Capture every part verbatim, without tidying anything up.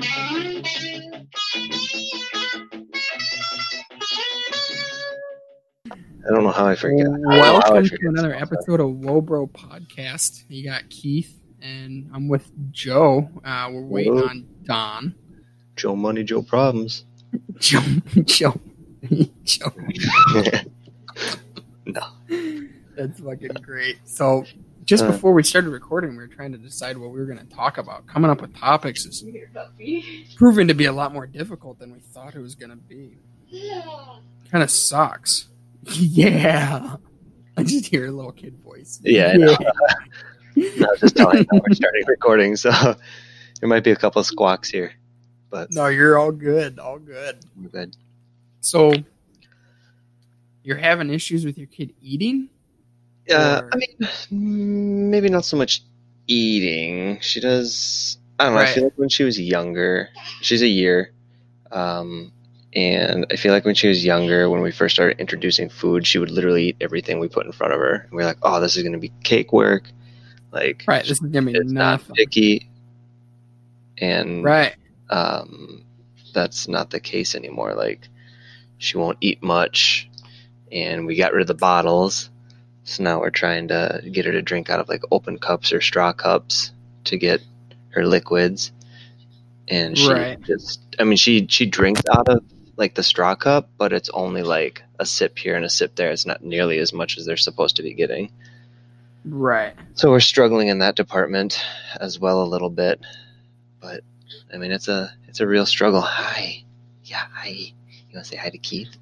I don't know how I forget. Welcome I I forget to another episode of Woah Bro Podcast. You got Keith, and I'm with Joe. Uh, we're waiting Whoa. on Don. Joe money, Joe problems. Joe, Joe, Joe. No. That's fucking great. So just uh, before we started recording, we were trying to decide what we were going to talk about. Coming up with topics is proving to be a lot more difficult than we thought it was going to be. Yeah. Kind of sucks. Yeah. I just hear a little kid voice. Yeah, I know. I was just telling you how we're starting recording, so there might be a couple of squawks here. But no, you're all good. All good. We're good. So you're having issues with your kid eating? Uh, or... I mean, maybe not so much eating. She does, I don't know, right. I feel like when she was younger, she's a year, um... and I feel like when she was younger, when we first started introducing food, she would literally eat everything we put in front of her. And we were like, oh, this is going to be cake work. Like, right, this is going to be it's nothing. Not picky. And right. um, that's not the case anymore. Like, she won't eat much. And we got rid of the bottles. So now we're trying to get her to drink out of, like, open cups or straw cups to get her liquids. And she right. just, I mean, she, she drinks out of, like, the straw cup, but it's only like a sip here and a sip there. It's not nearly as much as they're supposed to be getting. Right. So we're struggling in that department as well a little bit, but I mean, it's a, it's a real struggle. Hi. Yeah. Hi. You want to say hi to Keith?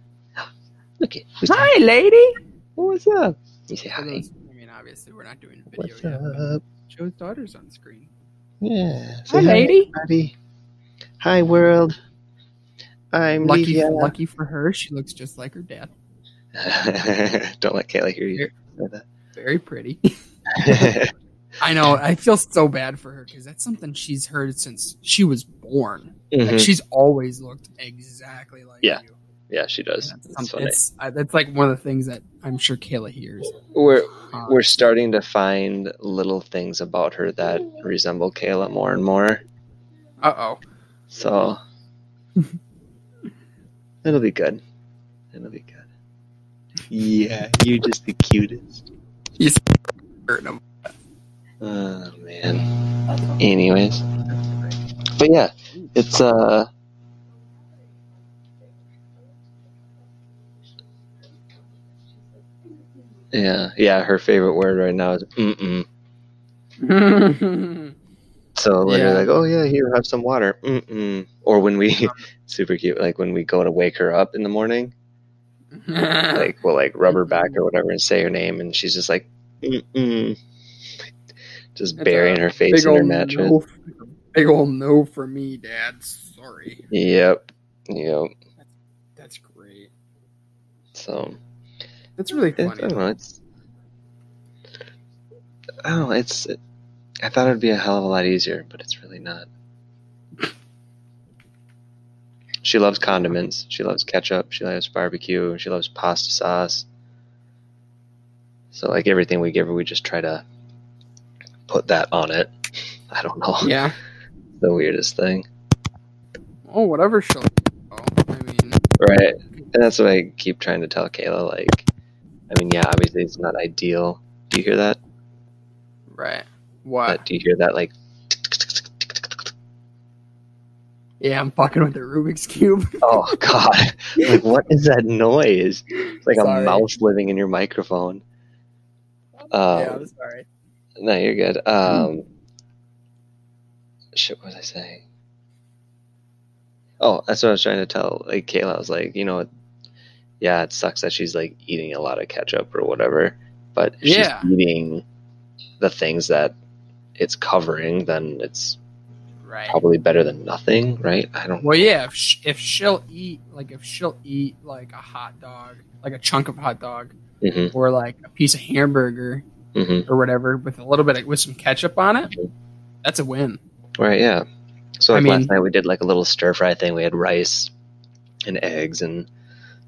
Look at, who's hi talking? Lady. What's up? You say hi. I mean, obviously we're not doing a video What's yet. Up? Joe's daughter's on screen. Yeah. Say hi, hi, lady. Everybody. Hi, world. I'm lucky, Lydia. Lucky for her, she looks just like her dad. Don't let Kayla hear you. Very, very pretty. I know. I feel so bad for her because that's something she's heard since she was born. Mm-hmm. Like, she's always looked exactly like yeah. you. Yeah, she does. And that's, it's, I, that's like one of the things that I'm sure Kayla hears. We're um, we're starting to find little things about her that resemble Kayla more and more. Uh-oh. So... It'll be good. It'll be good. Yeah, you're just the cutest. You're so hurting him. Oh, man. Anyways. But yeah, it's, uh... yeah, yeah, her favorite word right now is mm-mm. So when yeah. you're like, oh yeah, here, have some water. Mm-mm. Or when we, super cute, like when we go to wake her up in the morning, like we'll like rub her back or whatever and say her name, and she's just like, mm-mm. Just That's burying her face in her mattress. No, big old no for me, Dad. Sorry. Yep. Yep. That's, that's great. So. That's really funny. I don't know. It's, I don't know, it's... It, I thought it would be a hell of a lot easier, but it's really not. She loves condiments. She loves ketchup. She loves barbecue. She loves pasta sauce. So, like, everything we give her, we just try to put that on it. I don't know. Yeah. The weirdest thing. Oh, whatever she'll oh, I mean. Right. And that's what I keep trying to tell Kayla. Like, I mean, yeah, obviously it's not ideal. Do you hear that? Right. What? But do you hear that, like... Yeah, I'm fucking with the Rubik's Cube. Oh, God. Like, what is that noise? It's like sorry. A mouse living in your microphone. Um, yeah, I'm sorry. No, you're good. Um, mm. Shit, what was I saying? Oh, that's what I was trying to tell like Kayla. I was like, you know, yeah, it sucks that she's, like, eating a lot of ketchup or whatever, but if yeah. she's eating... the things that it's covering, then it's right. probably better than nothing, right? I don't. Well, know. yeah, if, she, if she'll eat like if she'll eat like a hot dog, like a chunk of hot dog, mm-hmm. or like a piece of hamburger mm-hmm. or whatever, with a little bit of, with some ketchup on it, mm-hmm. that's a win. Right? Yeah. So like I mean, last night we did like a little stir fry thing. We had rice and eggs, and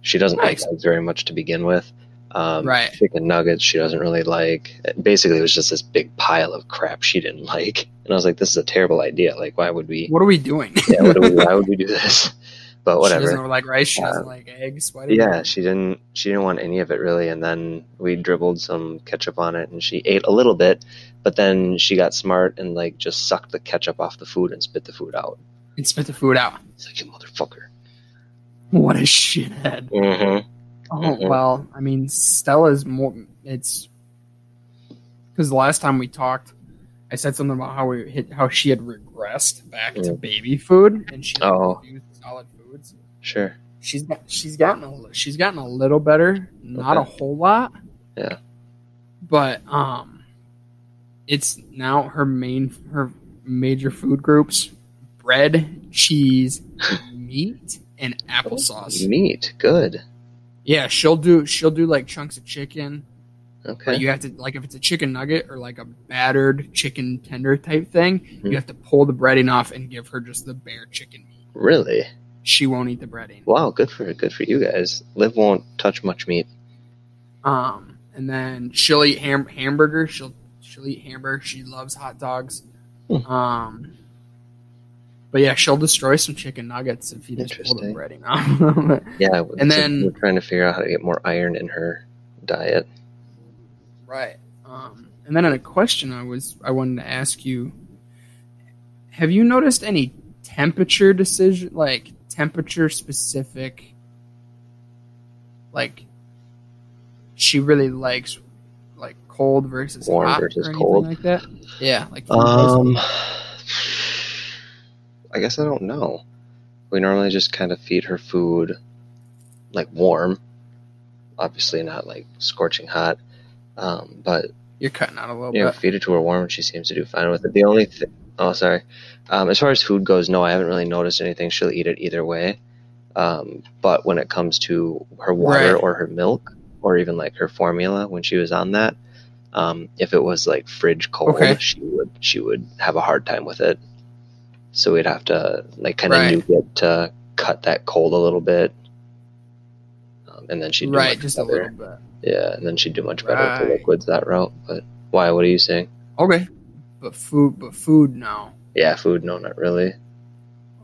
she doesn't nice. like eggs very much to begin with. Um, right. Chicken nuggets she doesn't really like. Basically, it was just this big pile of crap she didn't like. And I was like, this is a terrible idea. Like, why would we... What are we doing? yeah, what do we, why would we do this? But whatever. She doesn't like rice. She uh, doesn't like eggs. Why yeah, she didn't, she didn't want any of it, really. And then we dribbled some ketchup on it, and she ate a little bit. But then she got smart and, like, just sucked the ketchup off the food and spit the food out. And spit the food out. It's like, you motherfucker. What a shithead. Mm-hmm. Oh, well, I mean, Stella's more, it's, because the last time we talked, I said something about how we hit, how she had regressed back mm. to baby food, and she oh. used solid foods. Sure. She's got, she's gotten a, she's gotten a little better, not okay. a whole lot. Yeah. But, um, it's now her main, her major food groups, bread, cheese, meat, and applesauce. Oh, meat, good. Yeah, she'll do she'll do like chunks of chicken. Okay. You have to, like, if it's a chicken nugget or like a battered chicken tender type thing, mm-hmm. you have to pull the breading off and give her just the bare chicken meat. Really? She won't eat the breading. Wow, good for good for you guys. Liv won't touch much meat. Um, and then she'll eat ham- hamburger. She'll she'll eat hamburger. She loves hot dogs. Hmm. Um, but yeah, she'll destroy some chicken nuggets if you just pull them breading off. yeah, and then we're trying to figure out how to get more iron in her diet. Right. Um, and then on a question I was I wanted to ask you: have you noticed any temperature decision, like temperature specific, like she really likes like cold versus warm hot versus or anything cold like that? Yeah. Like um. I guess I don't know. We normally just kind of feed her food, like, warm. Obviously not, like, scorching hot. Um, but... You're cutting out a little yeah, bit. Yeah, feed it to her warm, and she seems to do fine with it. The only thing... Oh, sorry. Um, as far as food goes, no, I haven't really noticed anything. She'll eat it either way. Um, but when it comes to her water right. or her milk, or even, like, her formula when she was on that, um, if it was, like, fridge cold, okay. she would she would have a hard time with it. So we'd have to, like, kind of right. nuke it to cut that cold a little bit, um, and then she'd do right, much just better. a little bit. Yeah, and then she'd do much better right. with the liquids that route. But why? What are you saying? Okay, but food, but food, no. Yeah, food, no, not really.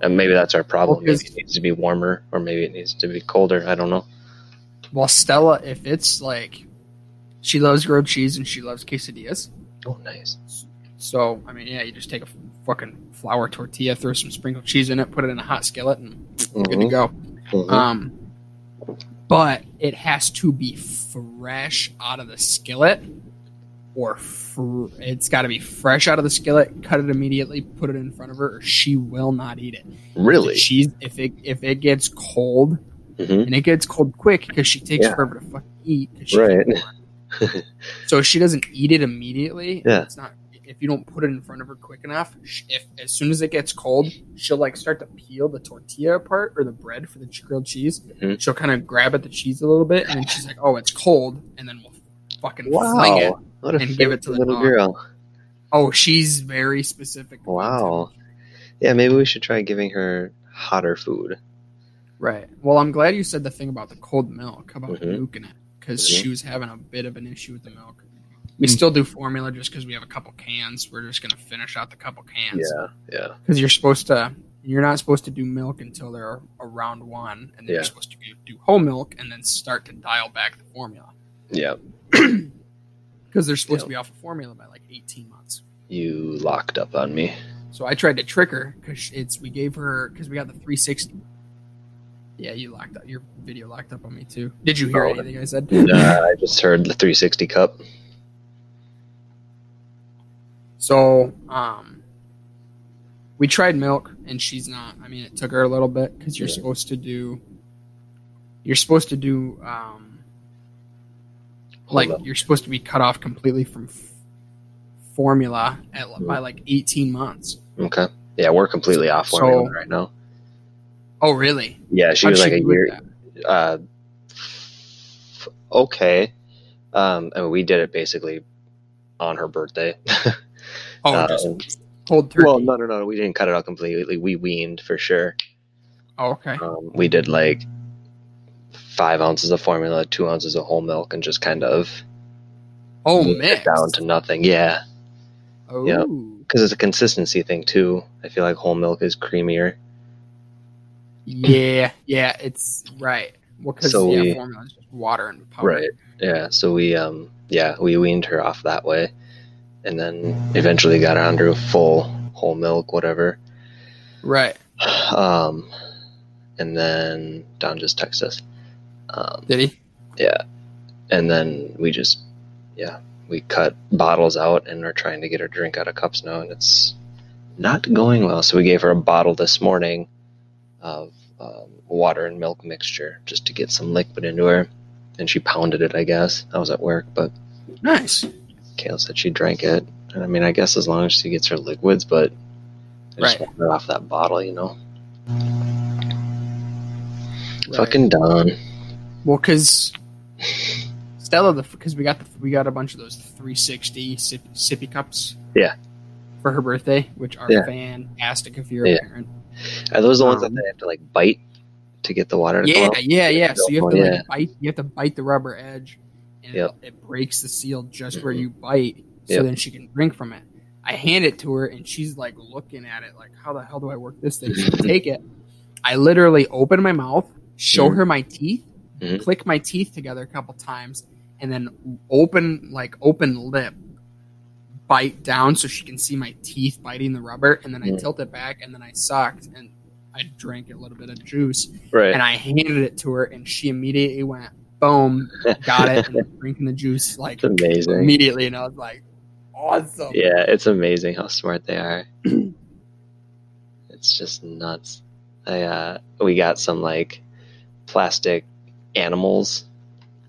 And maybe that's our problem. Maybe it needs to be warmer, or maybe it needs to be colder. I don't know. Well, Stella, if it's like, she loves grilled cheese and she loves quesadillas. Oh, nice. So, I mean, yeah, you just take a fucking flour tortilla, throw some sprinkled cheese in it, put it in a hot skillet, and mm-hmm. good to go. Mm-hmm. Um, but it has to be fresh out of the skillet, or fr- it's got to be fresh out of the skillet, cut it immediately, put it in front of her, or she will not eat it. Really? If cheese, if it, if it gets cold, mm-hmm. and it gets cold quick because she takes yeah. forever to fucking eat. She right. so if she doesn't eat it immediately, yeah. it's not... If you don't put it in front of her quick enough, if as soon as it gets cold, she'll like start to peel the tortilla apart or the bread for the grilled cheese. Mm-hmm. She'll kind of grab at the cheese a little bit, and then she's like, "Oh, it's cold," and then we'll fucking wow. fling it what a and give it to the little dog. Girl. Oh, she's very specific. Wow. Yeah, maybe we should try giving her hotter food. Right. Well, I'm glad you said the thing about the cold milk about nuking mm-hmm. it because mm-hmm. she was having a bit of an issue with the milk. We still do formula just because we have a couple cans. We're just going to finish out the couple cans. Yeah, yeah. Because you're supposed to, you're not supposed to do milk until they're around one, and then yeah. you're supposed to do whole milk and then start to dial back the formula. Yeah. Because they're supposed yeah. to be off of formula by like eighteen months. You locked up on me. So I tried to trick her because it's we gave her because we got the three sixty. Yeah, you locked up your video locked up on me too. Did you hear oh, anything I said? Nah, I just heard the three sixty cup. So um, we tried milk, and she's not. I mean, it took her a little bit because you're yeah. supposed to do. You're supposed to do um, like you're supposed to be cut off completely from f- formula at, mm. by like eighteen months. Okay. Yeah, we're completely off formula so, right now. Oh, really? Yeah, she How'd was she like a year. Uh, okay, um, I mean, we did it basically on her birthday. Oh, um, just cold turkey. Well, no, no, no. We didn't cut it out completely. We weaned for sure. Oh, okay. Um, we did like five ounces of formula, two ounces of whole milk, and just kind of oh man down to nothing. Yeah. Oh. Yeah. Because it's a consistency thing too. I feel like whole milk is creamier. Yeah. Yeah. It's right. Well, because so yeah, we, formula is just water and powder. Right. Yeah. So we um yeah we weaned her off that way, and then eventually got her onto a full whole milk, whatever. Right. Um, and then Don just texted us. Um, Did he? Yeah. And then we just, yeah, we cut bottles out and are trying to get her drink out of cups now, and it's not going well. So we gave her a bottle this morning of um, water and milk mixture just to get some liquid into her, and she pounded it, I guess. I was at work, but... Nice. Kayla said she drank it. And I mean, I guess as long as she gets her liquids, but... I just right. want her off that bottle, you know? Right. Fucking Don. Well, because Stella, because we got the, we got a bunch of those three sixty sip, sippy cups. Yeah. For her birthday, which are yeah. fantastic if you're yeah. a parent. Are those the ones um, that they have to like bite to get the water to yeah, go out? Yeah, yeah, yeah. So you have to like, yeah. bite. You have to bite the rubber edge, and yep. it, it breaks the seal just mm-hmm. where you bite, so yep. then she can drink from it. I hand it to her, and she's like looking at it like, how the hell do I work this thing? She'll take it. I literally open my mouth, show mm-hmm. her my teeth, mm-hmm. click my teeth together a couple times, and then open like open lip, bite down so she can see my teeth biting the rubber, and then I mm-hmm. tilt it back, and then I sucked, and I drank a little bit of juice. Right. And I handed it to her, and she immediately went, boom, got it, and drinking the juice like amazing. Immediately, and I was like, awesome. Yeah, it's amazing how smart they are. It's just nuts. I uh, we got some like plastic animals,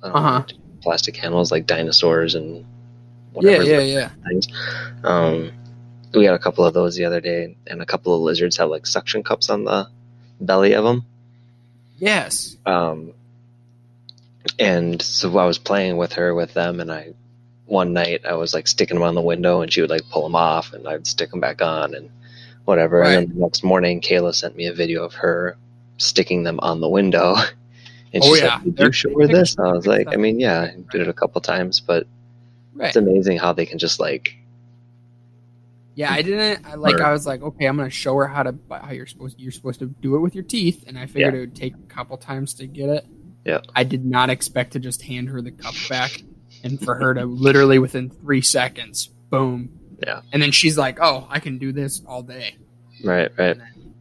I don't uh-huh. know, plastic animals like dinosaurs and whatever. Yeah, yeah, yeah. Things. Um, we got a couple of those the other day, and a couple of lizards have like suction cups on the belly of them. Yes. Um, and so I was playing with her with them, and I. One night, I was, like, sticking them on the window, and she would, like, pull them off, and I'd stick them back on and whatever. Right. And then the next morning, Kayla sent me a video of her sticking them on the window. And she oh, yeah. said, did you show her this? And I was like, I mean, yeah, I did it a couple times, but right. it's amazing how they can just, like... Yeah, I didn't... I, like, I was like, okay, I'm going to show her how to... how you're supposed you're supposed to do it with your teeth, and I figured yeah. it would take a couple times to get it. Yeah. I did not expect to just hand her the cup back. And for her to literally within three seconds, boom. Yeah. And then she's like, oh, I can do this all day. Right, right. And, then,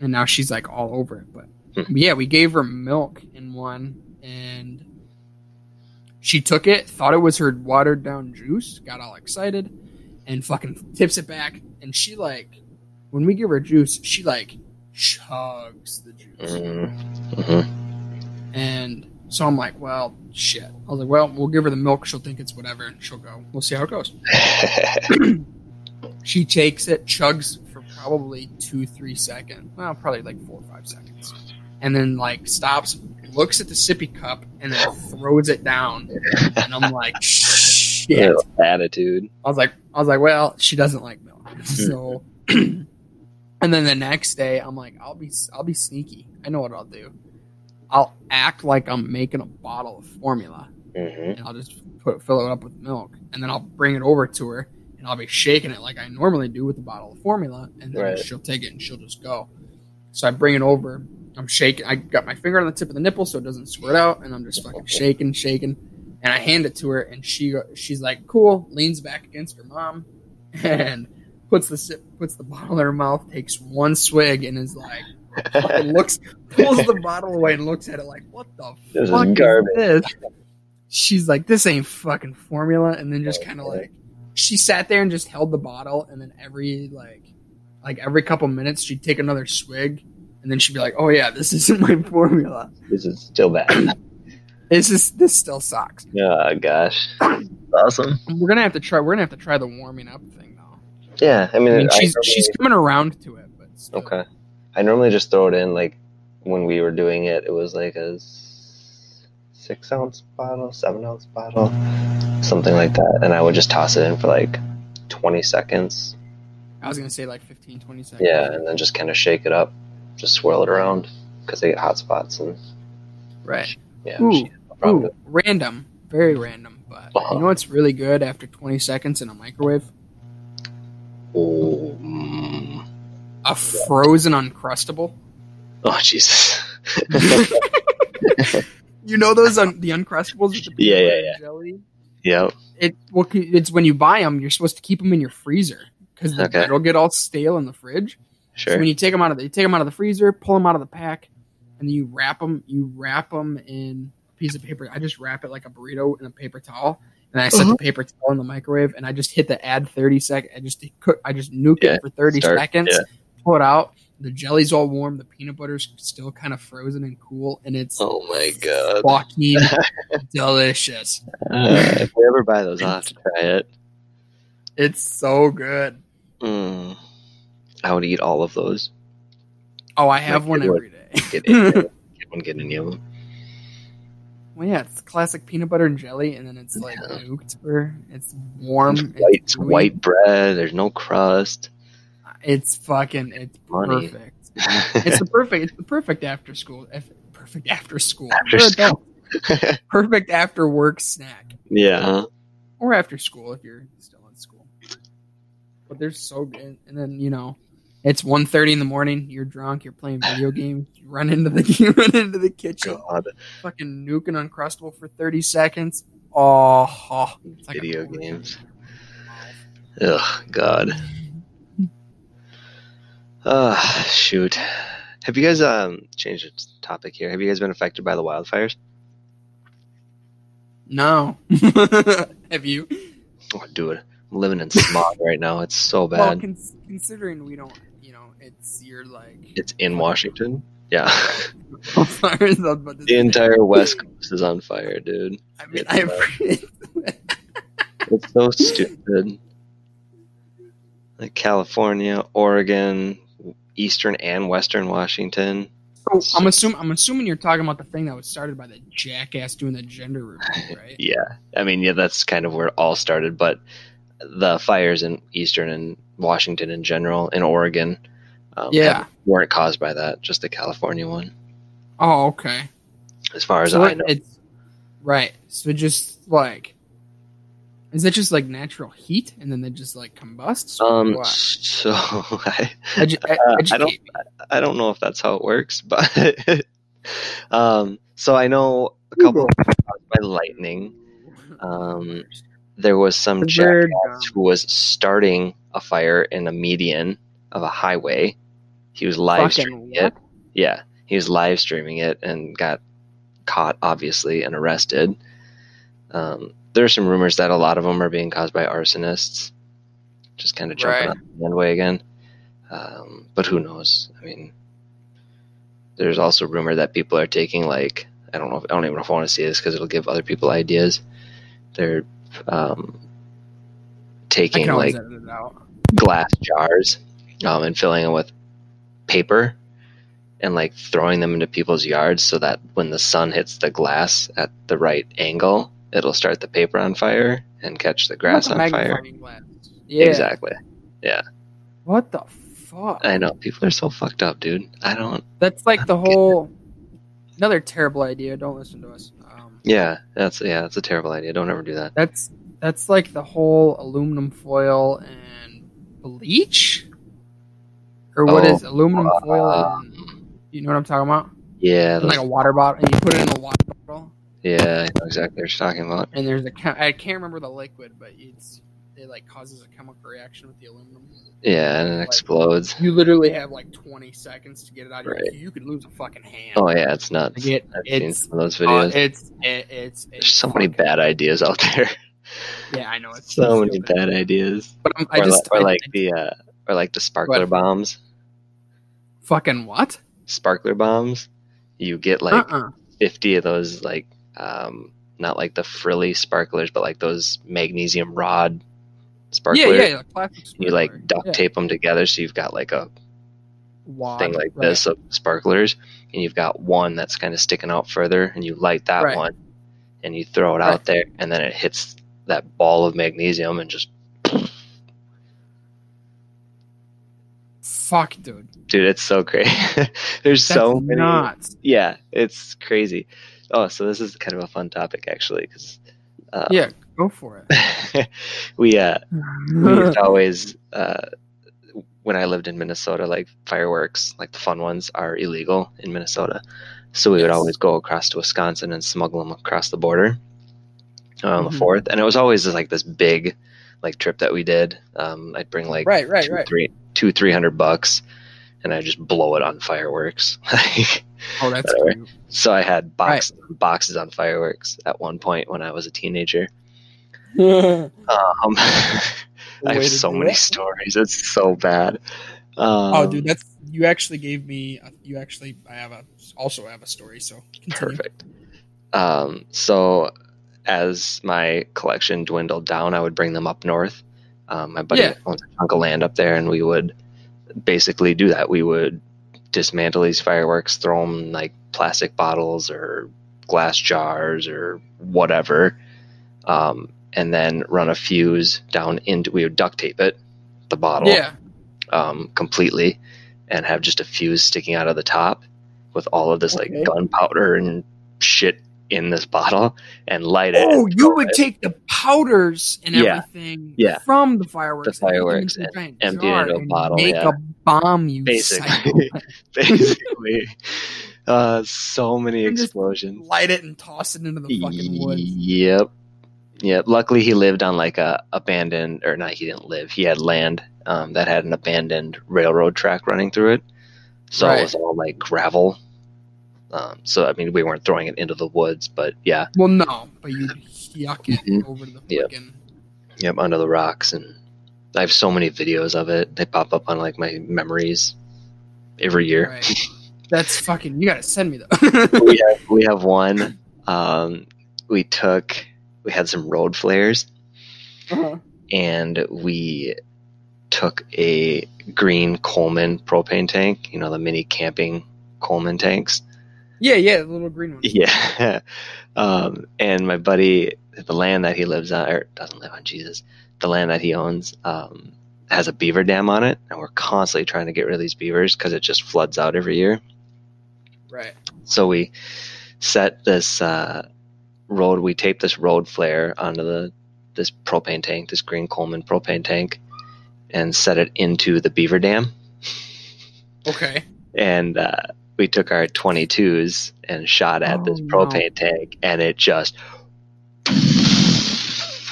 and now she's like all over it. But hmm. yeah, we gave her milk in one, and she took it, thought it was her watered down juice, got all excited, and fucking tips it back. And she like, when we give her juice, she like chugs the juice. Mm-hmm. And... So I'm like, well, shit. I was like, well, we'll give her the milk. She'll think it's whatever, and she'll go. We'll see how it goes. She takes it, chugs for probably two, three seconds. Well, probably like four or five seconds. And then, like, stops, looks at the sippy cup, and then throws it down. And I'm like, shit. Attitude. I was like, I was like, well, she doesn't like milk. So, and then the next day, I'm like, I'll be, I'll be sneaky. I know what I'll do. I'll act like I'm making a bottle of formula, mm-hmm. and I'll just put, fill it up with milk, and then I'll bring it over to her, and I'll be shaking it like I normally do with a bottle of formula, and then right. she'll take it, and she'll just go. So I bring it over. I'm shaking. I got my finger on the tip of the nipple so it doesn't squirt out, and I'm just fucking shaking, shaking, and I hand it to her, and she she's like, cool, leans back against her mom, and puts the sip, puts the bottle in her mouth, takes one swig, and is like, looks, pulls the bottle away and looks at it like, what the this fuck is, garbage. Is this? She's like, this ain't fucking formula. And then just kind of like, she sat there and just held the bottle. And then every like, like every couple minutes, she'd take another swig. And then she'd be like, oh yeah, this isn't my formula. This is still bad. This is, this still sucks. Oh gosh. Awesome. We're going to have to try, we're going to have to try the warming up thing though. Yeah. I mean, I mean she's, I really... she's coming around to it, but still. Okay. I normally just throw it in, like, when we were doing it, it was like a six-ounce bottle, seven-ounce bottle, something like that. And I would just toss it in for, like, twenty seconds. I was going to say, like, fifteen, twenty seconds. Yeah, and then just kind of shake it up, just swirl it around because they get hot spots. And right. Yeah. Ooh, she, ooh, random. Very random. But uh-huh. You know what's really good after twenty seconds in a microwave? Oh. Mm. A frozen Uncrustable. Oh, Jesus. You know those un- the Uncrustables with the yeah, yeah, yeah. jelly? Yeah. It, well, it's when you buy them, you're supposed to keep them in your freezer because okay. it'll get all stale in the fridge. Sure. So when you take them out of the, you take them out of the freezer, pull them out of the pack, and then you wrap them. You wrap them in a piece of paper. I just wrap it like a burrito in a paper towel, and I set uh-huh. the paper towel in the microwave, and I just hit the add thirty second. I just cook. I just nuke yeah. it for thirty Start. seconds. Yeah. Pull it out. The jelly's all warm. The peanut butter's still kind of frozen and cool, and it's oh my god, fucking delicious. Uh, if we ever buy those, I'll have to try it. It's so good. Mm. I would eat all of those. Oh, I have one every day. Get one, get any of them. Well, yeah, it's classic peanut butter and jelly, and then it's like yeah. nuked for. It's warm. It's white, it's white bread. There's no crust. It's fucking. It's Money. perfect. It's the perfect. It's the perfect after school. Perfect after school. After school. Perfect after work snack. Yeah. Or after school if you're still in school. But they're so good. And then you know, it's one thirty in the morning. You're drunk. You're playing video games. You run into the you run into the kitchen. God. Fucking nuking Uncrustable for thirty seconds. Oh, oh it's like video games. Ugh, God. Uh, shoot. Have you guys, um, changed the topic here. Have you guys been affected by the wildfires? No. Have you? Oh, dude. I'm living in smog right now. It's so bad. Well, con- considering we don't, you know, it's, you're like... It's in Washington? Yeah. The entire West Coast is on fire, dude. I mean, it's I appreciate that. It's so stupid. Like California, Oregon... Eastern and Western Washington. So I'm assuming I'm assuming you're talking about the thing that was started by the jackass doing the gender reveal, right? Yeah, I mean, yeah, that's kind of where it all started. But the fires in Eastern and Washington in general, in Oregon, um, yeah, weren't caused by that. Just the California one. Oh, okay. As far as so I it, know, it's, right. So just like, is that just like natural heat, and then they just like combusts? Um, what? So I, edu- edu- uh, I don't, I don't know if that's how it works, but um, so I know a couple caused by lightning. Um, there was some jackass who was starting a fire in a median of a highway. He was live streaming it. Yeah, he was live streaming it and got caught, obviously, and arrested. Um. There's some rumors that a lot of them are being caused by arsonists. Just kind of jumping right. on the bandwagon. Um, but who knows? I mean, there's also rumor that people are taking, like, I don't know, if, I don't even know if I want to see this because it'll give other people ideas. They're um, taking, like, glass jars um, and filling them with paper and, like, throwing them into people's yards so that when the sun hits the glass at the right angle, it'll start the paper on fire and catch the grass on fire. Yeah. Exactly. Yeah. What the fuck? I know. People are so fucked up, dude. I don't... That's like the whole... Another terrible idea. Don't listen to us. Um, yeah. That's yeah. That's a terrible idea. Don't ever do that. That's that's like the whole aluminum foil and bleach? Or what oh, is aluminum uh, foil and... You know what I'm talking about? Yeah. Like a water bottle. And you put it in a water bottle. Yeah, I know exactly what you're talking about. And there's a chem- I can't remember the liquid, but it's it like causes a chemical reaction with the aluminum. Yeah, and it like, explodes. You literally have like twenty seconds to get it out of your right. You could lose a fucking hand. Oh yeah, it's nuts. Like it, I've it's, seen some of those videos. Uh, it's, it, it's, it's there's so many bad ideas out there. Yeah, I know. It's so many stupid. bad ideas. But I'm, I or just like, I, or like I, the uh, or like the sparkler what? bombs. Fucking what? Sparkler bombs. You get like uh-uh. fifty of those like. Um, not like the frilly sparklers, but like those magnesium rod sparklers. Yeah, yeah, like plastic sparkler. You like duct yeah. tape them together, so you've got like a Wad, thing like right. this of sparklers, and you've got one that's kind of sticking out further, and you light that right. one, and you throw it right. out there, and then it hits that ball of magnesium and just... Fuck, dude. Dude, it's so crazy. There's that's so many... Nuts. Yeah, it's crazy. Oh, so this is kind of a fun topic, actually, because uh, yeah, go for it. we uh, we used always uh, when I lived in Minnesota, like fireworks, like the fun ones, are illegal in Minnesota, so we yes. would always go across to Wisconsin and smuggle them across the border on um, mm-hmm. the fourth, and it was always just, like this big like trip that we did. Um, I'd bring like right, right, two, right. three, two, three hundred bucks. And I just blow it on fireworks. Oh, that's cute. So I had boxes, right. boxes on fireworks at one point when I was a teenager. um, I have so many that. stories. It's so bad. Um, oh, dude, that's you actually gave me. You actually, I have a also have a story. So continue. Perfect. Um, so as my collection dwindled down, I would bring them up north. Um, my buddy yeah. owns a chunk of land up there, and we would. Basically do that. We would dismantle these fireworks, throw them in like plastic bottles or glass jars or whatever, um, and then run a fuse down into, we would duct tape it, the bottle, yeah. um, completely, and have just a fuse sticking out of the top with all of this okay. like gunpowder and shit in this bottle and light it. Oh, you would it. take the powders and yeah. everything yeah. from the fireworks, the fireworks and, and empty it into a bottle. Make yeah. a bomb, you basically. Basically, uh, so many and explosions. Light it and toss it into the fucking woods. Yep, yep. Luckily, he lived on like a abandoned, or not. He didn't live. He had land um, that had an abandoned railroad track running through it, so right. it was all like gravel. Um, so, I mean, we weren't throwing it into the woods, but yeah. Well, no, but you yuck it mm-hmm. over the yep. fucking... Yep, under the rocks, and I have so many videos of it. They pop up on, like, my memories every year. Right. That's fucking... You gotta send me, though. we, have, we have one. Um, we took... We had some road flares, uh-huh. and we took a green Coleman propane tank, you know, the mini camping Coleman tanks. Yeah, yeah, the little green one. Yeah. Um, and my buddy, the land that he lives on, or doesn't live on, Jesus, the land that he owns um, has a beaver dam on it, and we're constantly trying to get rid of these beavers because it just floods out every year. Right. So we set this uh, road, we taped this road flare onto the this propane tank, this green Coleman propane tank, and set it into the beaver dam. Okay. And... Uh, we took our twenty-twos and shot at oh, this propane no. tank, and it just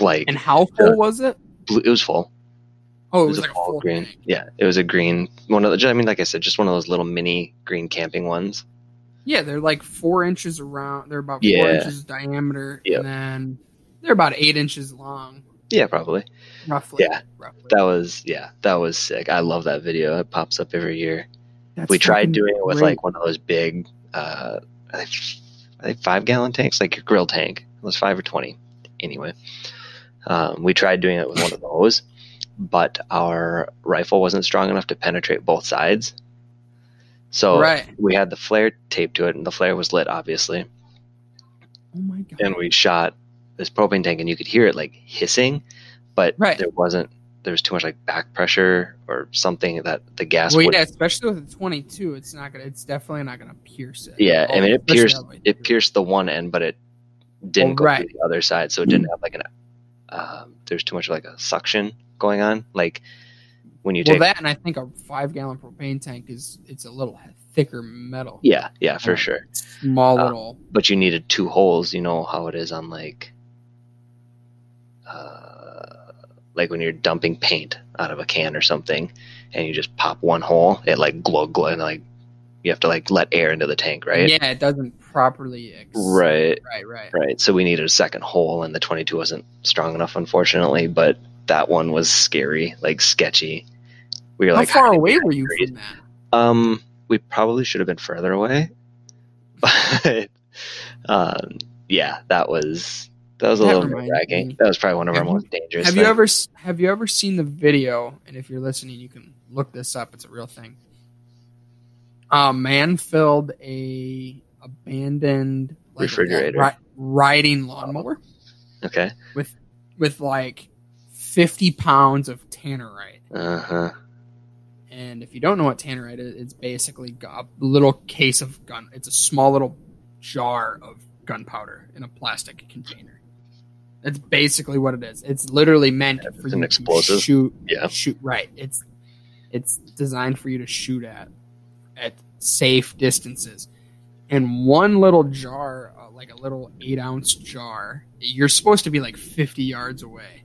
like. And how full uh, was it? Blue, it was full. Oh, it, it was, was like a full green. Tank. Yeah, it was a green one of the. I mean, like I said, just one of those little mini green camping ones. Yeah, they're like four inches around. They're about four yeah. inches diameter, yep. and then they're about eight inches long. Yeah, probably. Roughly. Yeah, roughly. That was yeah, that was sick. I love that video. It pops up every year. That's we tried doing it with great. like one of those big, uh, I think five gallon tanks, like your grill tank. It was five or twenty, anyway. Um, we tried doing it with one of those, but our rifle wasn't strong enough to penetrate both sides. So right. we had the flare taped to it, and the flare was lit, obviously. Oh my god! And we shot this propane tank, and you could hear it like hissing, but right. there wasn't. There was too much like back pressure or something that the gas. Well, would... yeah, especially with the twenty-two, it's not gonna. It's definitely not gonna pierce it. Yeah, oh, I mean, it pierced. It pierced the one end, but it didn't oh, go right. through the other side, so it didn't have like an. Uh, there's too much like a suction going on, like when you well, take that, and I think a five-gallon propane tank is it's a little thicker metal. Yeah, yeah, for um, sure. Small uh, little. But you needed two holes. You know how it is on like. Uh, Like when you're dumping paint out of a can or something, and you just pop one hole, it like glow, glow, and like you have to like let air into the tank, right? Yeah, it doesn't properly. Ex- right, right, right, right. So we needed a second hole, and the twenty-two wasn't strong enough, unfortunately. But that one was scary, like sketchy. We were How like, how far away were you from that? Um, we probably should have been further away, but um, yeah, that was. That was a that little nerve-wracking. That was probably one of have our most dangerous. Have things. you ever have you ever seen the video? And if you're listening, you can look this up. It's a real thing. A man filled a abandoned like, refrigerator ri- riding lawnmower. Okay. With with like fifty pounds of Tannerite. Uh huh. And if you don't know what Tannerite is, it's basically a little case of gun. It's a small little jar of gunpowder in a plastic container. That's basically what it is. It's literally meant yeah, for you an explosive. to shoot. Yeah. Shoot right. It's it's designed for you to shoot at at safe distances. And one little jar, uh, like a little eight ounce jar, you're supposed to be like fifty yards away.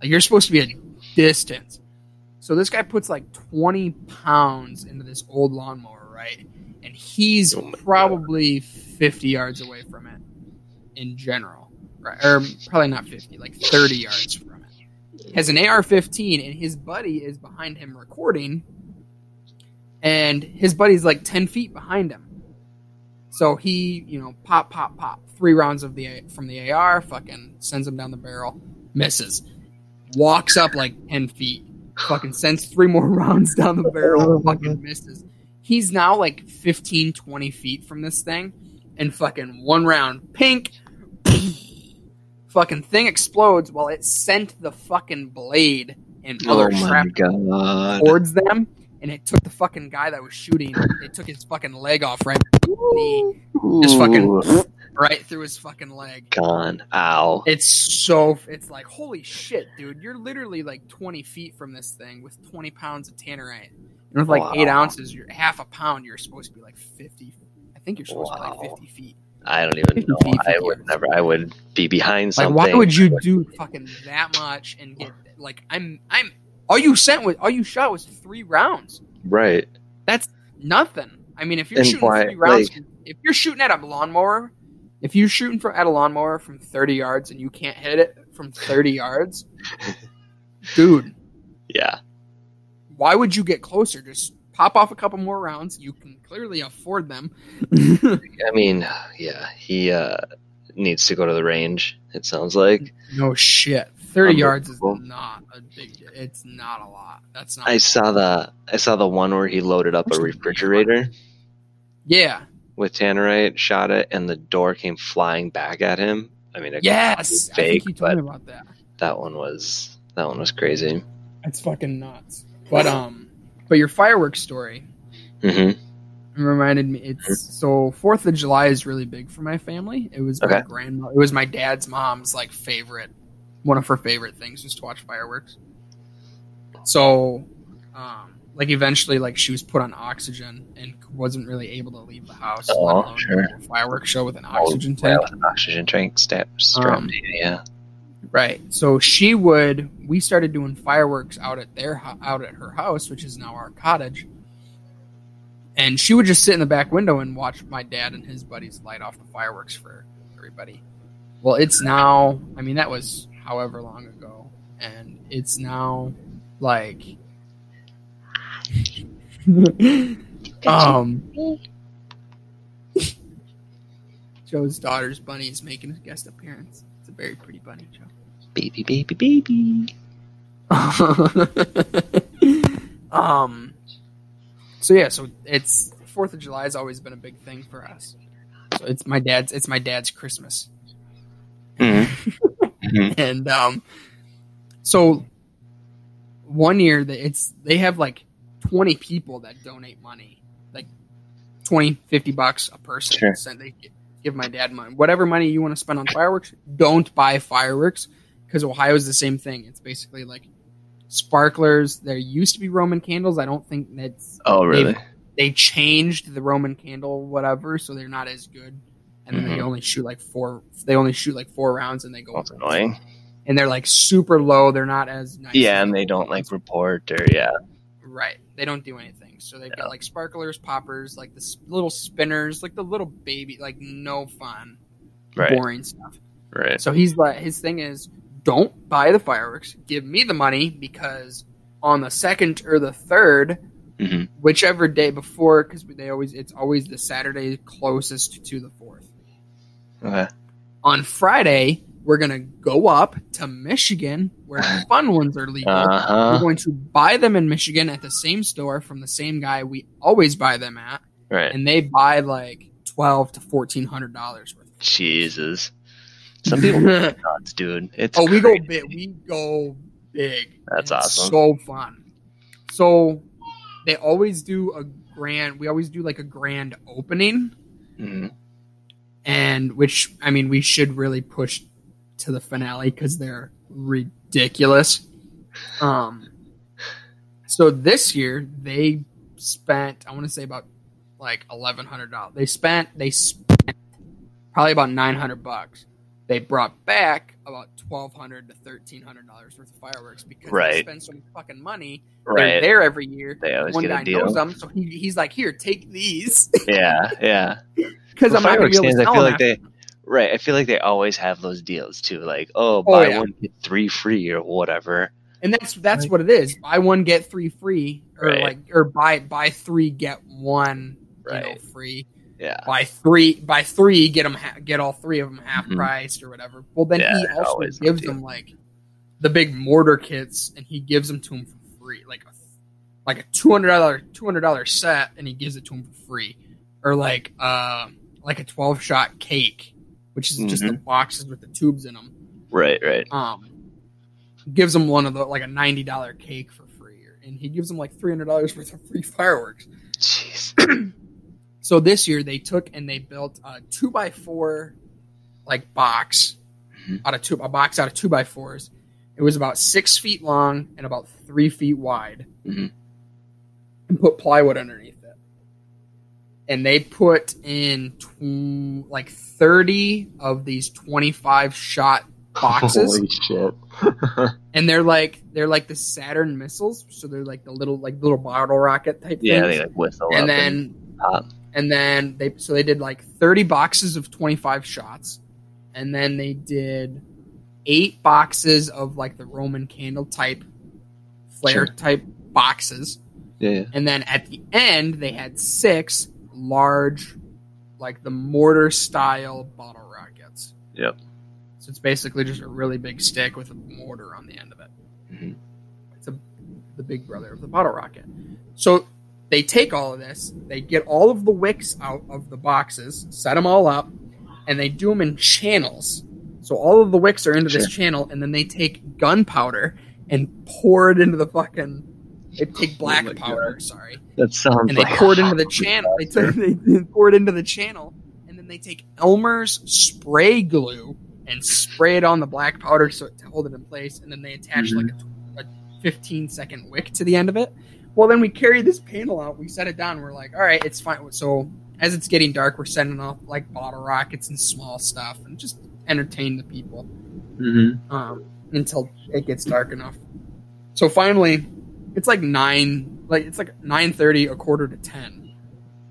Like you're supposed to be at distance. So this guy puts like twenty pounds into this old lawnmower, right? And he's oh probably God. fifty yards away from it in general. Right? Or probably not fifty, like thirty yards from it. He has an A R fifteen, and his buddy is behind him recording. And his buddy's like ten feet behind him. So he, you know, pop, pop, pop. Three rounds of the from the A R, fucking sends him down the barrel, misses. Walks up like ten feet, fucking sends three more rounds down the barrel, fucking misses. He's now like fifteen, twenty feet from this thing, and fucking one round, pink, fucking thing explodes while it sent the fucking blade and other oh crap towards them, and it took the fucking guy that was shooting, it took his fucking leg off right knee, just fucking right through his fucking leg. Gone. Ow. It's so, it's like, holy shit, dude. You're literally like twenty feet from this thing with twenty pounds of Tannerite. And with like wow. eight ounces, you're half a pound, you're supposed to be like fifty. I think you're supposed wow. to be like fifty feet. I don't even know. I would never, I would be behind something. Like, why would you do fucking that much and get, like, I'm, I'm, all you sent was, all you shot was three rounds. Right. That's nothing. I mean, if you're and shooting why, three rounds, like, if you're shooting at a lawnmower, If you're shooting for, at a lawnmower from thirty yards and you can't hit it from thirty yards, dude. Yeah. Why would you get closer? Just pop off a couple more rounds. You can clearly afford them. I mean, yeah, he uh, needs to go to the range, it sounds like. No shit. thirty yards is not a big deal. It's not a lot. That's not. I saw the I saw the one where he loaded up a refrigerator. Yeah. With Tannerite, shot it, and the door came flying back at him. I mean, it yes, fake, I think you told me about that. That one was that one was crazy. It's fucking nuts. But um, but your fireworks story mm-hmm. reminded me. It's so Fourth of July is really big for my family. It was okay. my grandma. It was my dad's mom's like favorite, one of her favorite things was to watch fireworks. So, um. Like eventually, like she was put on oxygen and wasn't really able to leave the house. Oh, sure. A fireworks show with an oxygen oh, tank. Well, an oxygen tank steps. Um, yeah. Right. So she would. We started doing fireworks out at their out at her house, which is now our cottage. And she would just sit in the back window and watch my dad and his buddies light off the fireworks for everybody. Well, it's now. I mean, that was however long ago, and it's now like. um, Joe's daughter's bunny is making a guest appearance. It's a very pretty bunny, Joe. Baby, baby, baby. um. So yeah, so it's Fourth of July has always been a big thing for us. So it's my dad's. It's my dad's Christmas. Mm-hmm. mm-hmm. And um, so one year that it's they have like. twenty people that donate money, like twenty, fifty bucks a person. Sure. So they give my dad money. Whatever money you want to spend on fireworks, don't buy fireworks because Ohio is the same thing. It's basically like sparklers. There used to be Roman candles. I don't think that's. Oh, really? They changed the Roman candle, whatever, so they're not as good. And mm-hmm. then they only shoot like four. They only shoot like four rounds, and they go. That's annoying. And they're like super low. They're not as nice. Yeah, and they don't like report or yeah. Right. They don't do anything. So they've yeah. got like sparklers, poppers, like the little spinners, like the little baby, like no fun, right. boring stuff. Right. So he's like, his thing is don't buy the fireworks. Give me the money because on the second or the third, mm-hmm. whichever day before, because they always, it's always the Saturday closest to the fourth. Okay. On Friday, we're going to go up to Michigan where the fun ones are legal. Uh-huh. We're going to buy them in Michigan at the same store from the same guy we always buy them at. Right. And they buy like twelve to fourteen hundred dollars worth. Jesus. Some people are nuts, dude. It's oh, crazy. we go big. We go big. That's awesome. It's so fun. So they always do a grand, we always do like a grand opening. Mm-hmm. and which, I mean, we should really push to the finale because they're ridiculous. Um, so this year they spent, I want to say about like eleven hundred dollars. They spent, they spent probably about nine hundred bucks. They brought back about twelve hundred to thirteen hundred dollars worth of fireworks because right. they spend so much fucking money. Right. They're there every year. They always One get guy a deal. knows them, so he, he's like, "Here, take these." Yeah, yeah. Because I'm not going to be able to tell I feel like them. they, right. I feel like they always have those deals too, like, "Oh, buy oh, yeah. one get three free" or whatever. And that's that's right. what it is. Buy one get three free, or right. like, or buy buy three get one right. you know, free. Yeah. By three, by three, get them, ha- get all three of them half mm-hmm. priced or whatever. Well, then yeah, he also gives them like the big mortar kits, and he gives them to him for free, like a like a two hundred dollar two hundred dollar set, and he gives it to him for free, or like uh like a twelve shot cake, which is mm-hmm. just the boxes with the tubes in them. Right, right. Um, gives them one of the like a ninety dollar cake for free, and he gives them like three hundred dollars worth of free fireworks. Jeez. So this year they took and they built a two by four, like box, mm-hmm. out of two a box out of two by fours. It was about six feet long and about three feet wide, mm-hmm. and put plywood underneath it. And they put in tw- like thirty of these twenty-five shot boxes. Holy shit! And they're like they're like the Saturn missiles, so they're like the little like little bottle rocket type. Yeah, things. They like whistle and up then. And, uh, And then they so they did like thirty boxes of twenty-five shots, and then they did eight boxes of like the Roman candle type flare sure. type boxes. Yeah, yeah. And then at the end they had six large like the mortar style bottle rockets. Yep. So it's basically just a really big stick with a mortar on the end of it. Mm-hmm. It's a the big brother of the bottle rocket. So they take all of this, they get all of the wicks out of the boxes, set them all up, and they do them in channels. So all of the wicks are into sure. this channel, and then they take gunpowder and pour it into the fucking... They take black oh powder, God. sorry. That sounds And like they pour it into the channel. They, took, they, they pour it into the channel, and then they take Elmer's spray glue and spray it on the black powder so it to hold it in place, and then they attach mm-hmm. like a fifteen-second wick to the end of it. Well, then we carry this panel out. We set it down. We're like, all right, it's fine. So as it's getting dark, we're sending off like bottle rockets and small stuff and just entertain the people mm-hmm. um, until it gets dark enough. So finally, it's like nine, like it's like nine thirty, a quarter to ten,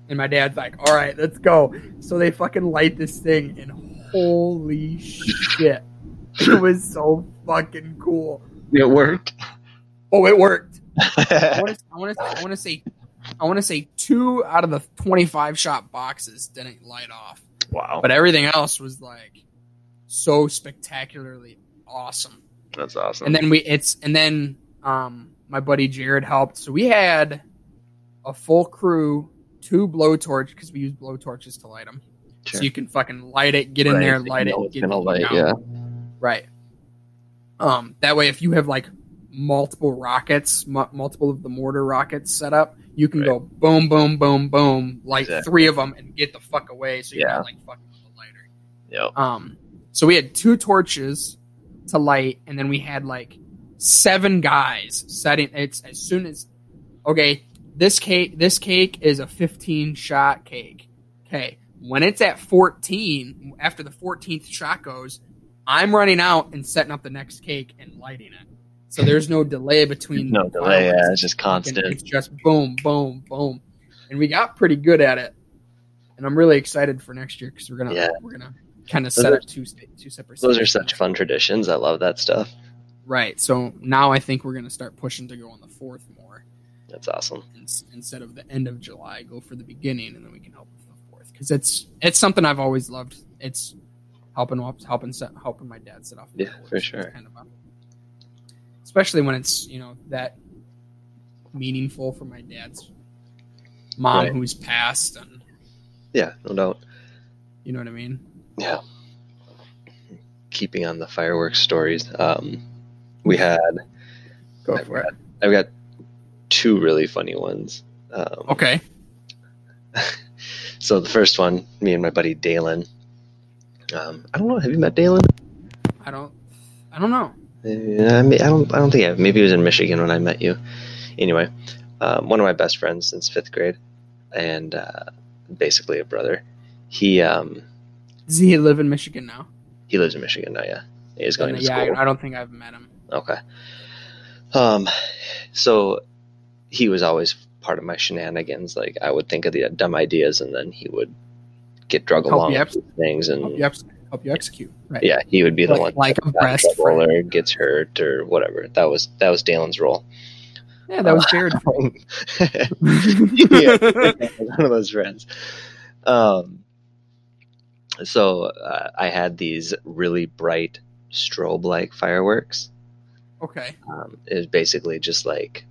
and my dad's like, all right, let's go. So they fucking light this thing, and holy shit, it was so fucking cool. It worked. Oh, it worked. I want to I want to I want to say I want to say two out of the twenty-five shot boxes didn't light off. Wow. But everything else was like so spectacularly awesome. That's awesome. And then we it's and then um my buddy Jared helped. So we had a full crew, two blowtorch because we use blowtorches to light them. Sure. So you can fucking light it, get in right. there, light you know it, get it light, down. Yeah. Right. Um that way if you have like multiple rockets, mu- multiple of the mortar rockets set up, you can right. go boom, boom, boom, boom, light exactly. three of them and get the fuck away so you're yeah. not like fucking with the lighter. Yep. Um, so we had two torches to light, and then we had like seven guys setting it's as soon as okay, this cake this cake is a fifteen shot cake. Okay. When it's at fourteen, after the fourteenth shot goes, I'm running out and setting up the next cake and lighting it. So there's no delay between. No delay, yeah, it's just constant. It's just boom, boom, boom, and we got pretty good at it. And I'm really excited for next year because we're gonna yeah. we're gonna kind of set are, up two two separate. Those are such fun traditions. I love that stuff. Right. So now I think we're gonna start pushing to go on the fourth more. That's awesome. And, instead of the end of July, go for the beginning, and then we can help with the fourth because it's it's something I've always loved. It's helping helping helping my dad set off. Yeah, for so sure. It's kind of a, especially when it's, you know, that meaningful for my dad's mom right. who's passed. And, yeah, no doubt. You know what I mean? Yeah. Keeping on the fireworks stories, um, we had... Go for I've, it. I've got two really funny ones. Um, okay. So the first one, me and my buddy Dalen, Um, I don't know. Have you met Dalen? I don't. I don't know. Uh, I mean, I don't. I don't think. I, maybe he was in Michigan when I met you. Anyway, um, one of my best friends since fifth grade, and uh, basically a brother. He. Um, Does he live in Michigan now? He lives in Michigan now. Yeah, he's going and, to yeah, school. Yeah, I don't think I've met him. Okay. Um, so he was always part of my shenanigans. Like I would think of the dumb ideas, and then he would get drug help along with things and help you, ex- help you execute. Right. Yeah, he would be the like, one like a breast or gets hurt or whatever. That was that was Dalen's role. Yeah, that was Jared. Um, yeah, one of those friends. Um, so uh, I had these really bright strobe-like fireworks. Okay. Um, it was basically just like,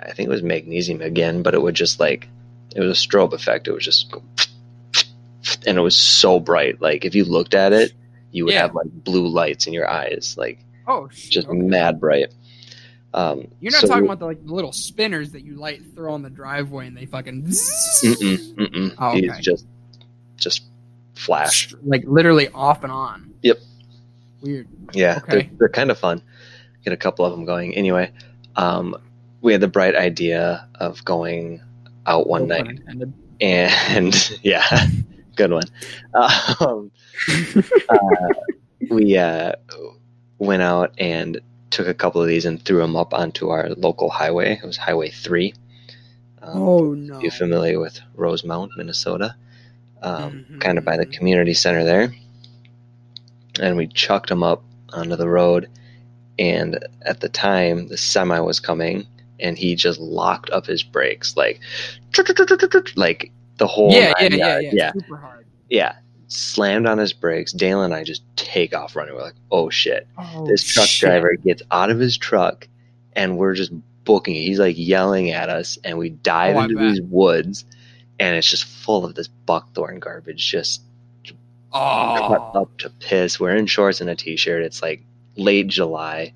I think it was magnesium again, but it would just like, it was a strobe effect. It was just, and it was so bright. Like if you looked at it, you would yeah. have like blue lights in your eyes. Like, oh, just okay. mad bright. Um, You're not so, talking about the like little spinners that you light throw on the driveway and they fucking. Mm-mm, mm-mm. Oh, okay. Just, just flash. Like literally off and on. Yep. Weird. Yeah, okay. they're, they're kind of fun. Get a couple of them going. Anyway, um, we had the bright idea of going out one no night, one and yeah, good one. Um, uh, we uh, went out and took a couple of these and threw them up onto our local highway. It was Highway three. Um, oh no! You're familiar with Rosemount, Minnesota? Um, mm-hmm. Kind of by the community center there. And we chucked them up onto the road, and at the time the semi was coming, and he just locked up his brakes like, like the whole yeah yeah, yeah yeah yeah super hard yeah slammed on his brakes. Dale and I just take off running. We're like, oh shit! Oh, this truck shit. driver gets out of his truck, and we're just booking it. He's like yelling at us, and we dive oh, into these woods, and it's just full of this buckthorn garbage, just. Oh. Cut up to piss. We're in shorts and a t-shirt. It's like late July.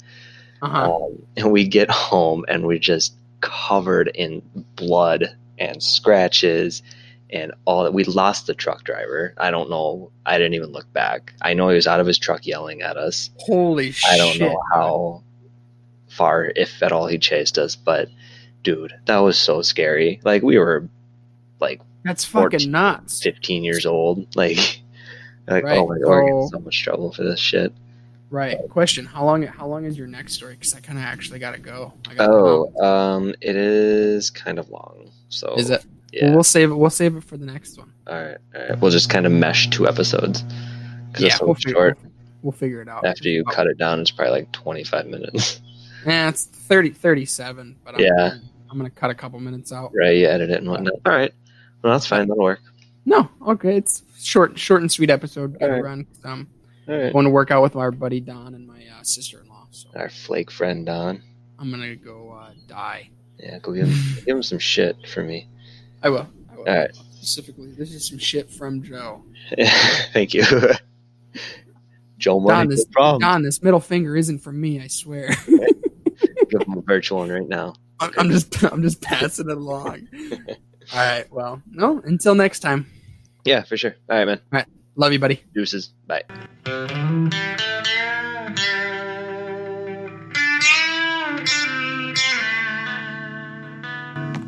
Uh-huh. Um, and we get home and we're just covered in blood and scratches and all that. We lost the truck driver. I don't know. I didn't even look back. I know he was out of his truck yelling at us. Holy shit. I don't shit. know how far, if at all, he chased us, but dude, that was so scary. Like we were like That's fucking fourteen, nuts. fifteen years old. Like Like, right. oh my god, we're getting so much trouble for this shit. Right. But, Question: How long? How long is your next story? Because I kind of actually gotta go. I gotta oh, go. um, it is kind of long. So is it? Yeah. Well, we'll save it. We'll save it for the next one. All right. All right. We'll just kind of mesh two episodes. Yeah, it's so we'll, figure, short. We'll, we'll figure it out. After you oh. cut it down, it's probably like twenty-five minutes. Yeah, it's thirty, thirty-seven. But I'm yeah, gonna, I'm gonna cut a couple minutes out. Right. You edit it and whatnot. All right. Well, that's fine. That'll work. No, okay, it's short, short and sweet episode. Gotta right. run. Um, right. Going to work out with our buddy Don and my uh, sister-in-law. So. Our flake friend Don. I'm gonna go uh, die. Yeah, go give him, give him some shit for me. I will. I will. All right. Specifically, this is some shit from Joe. Thank you, Joe. Money, Don, this, no Don, this middle finger isn't for me. I swear. Give him a virtual one right now. I'm, I'm just, I'm just passing it along. All right. Well, no. Until next time. Yeah, for sure. All right, man. All right. Love you, buddy. Deuces. Bye.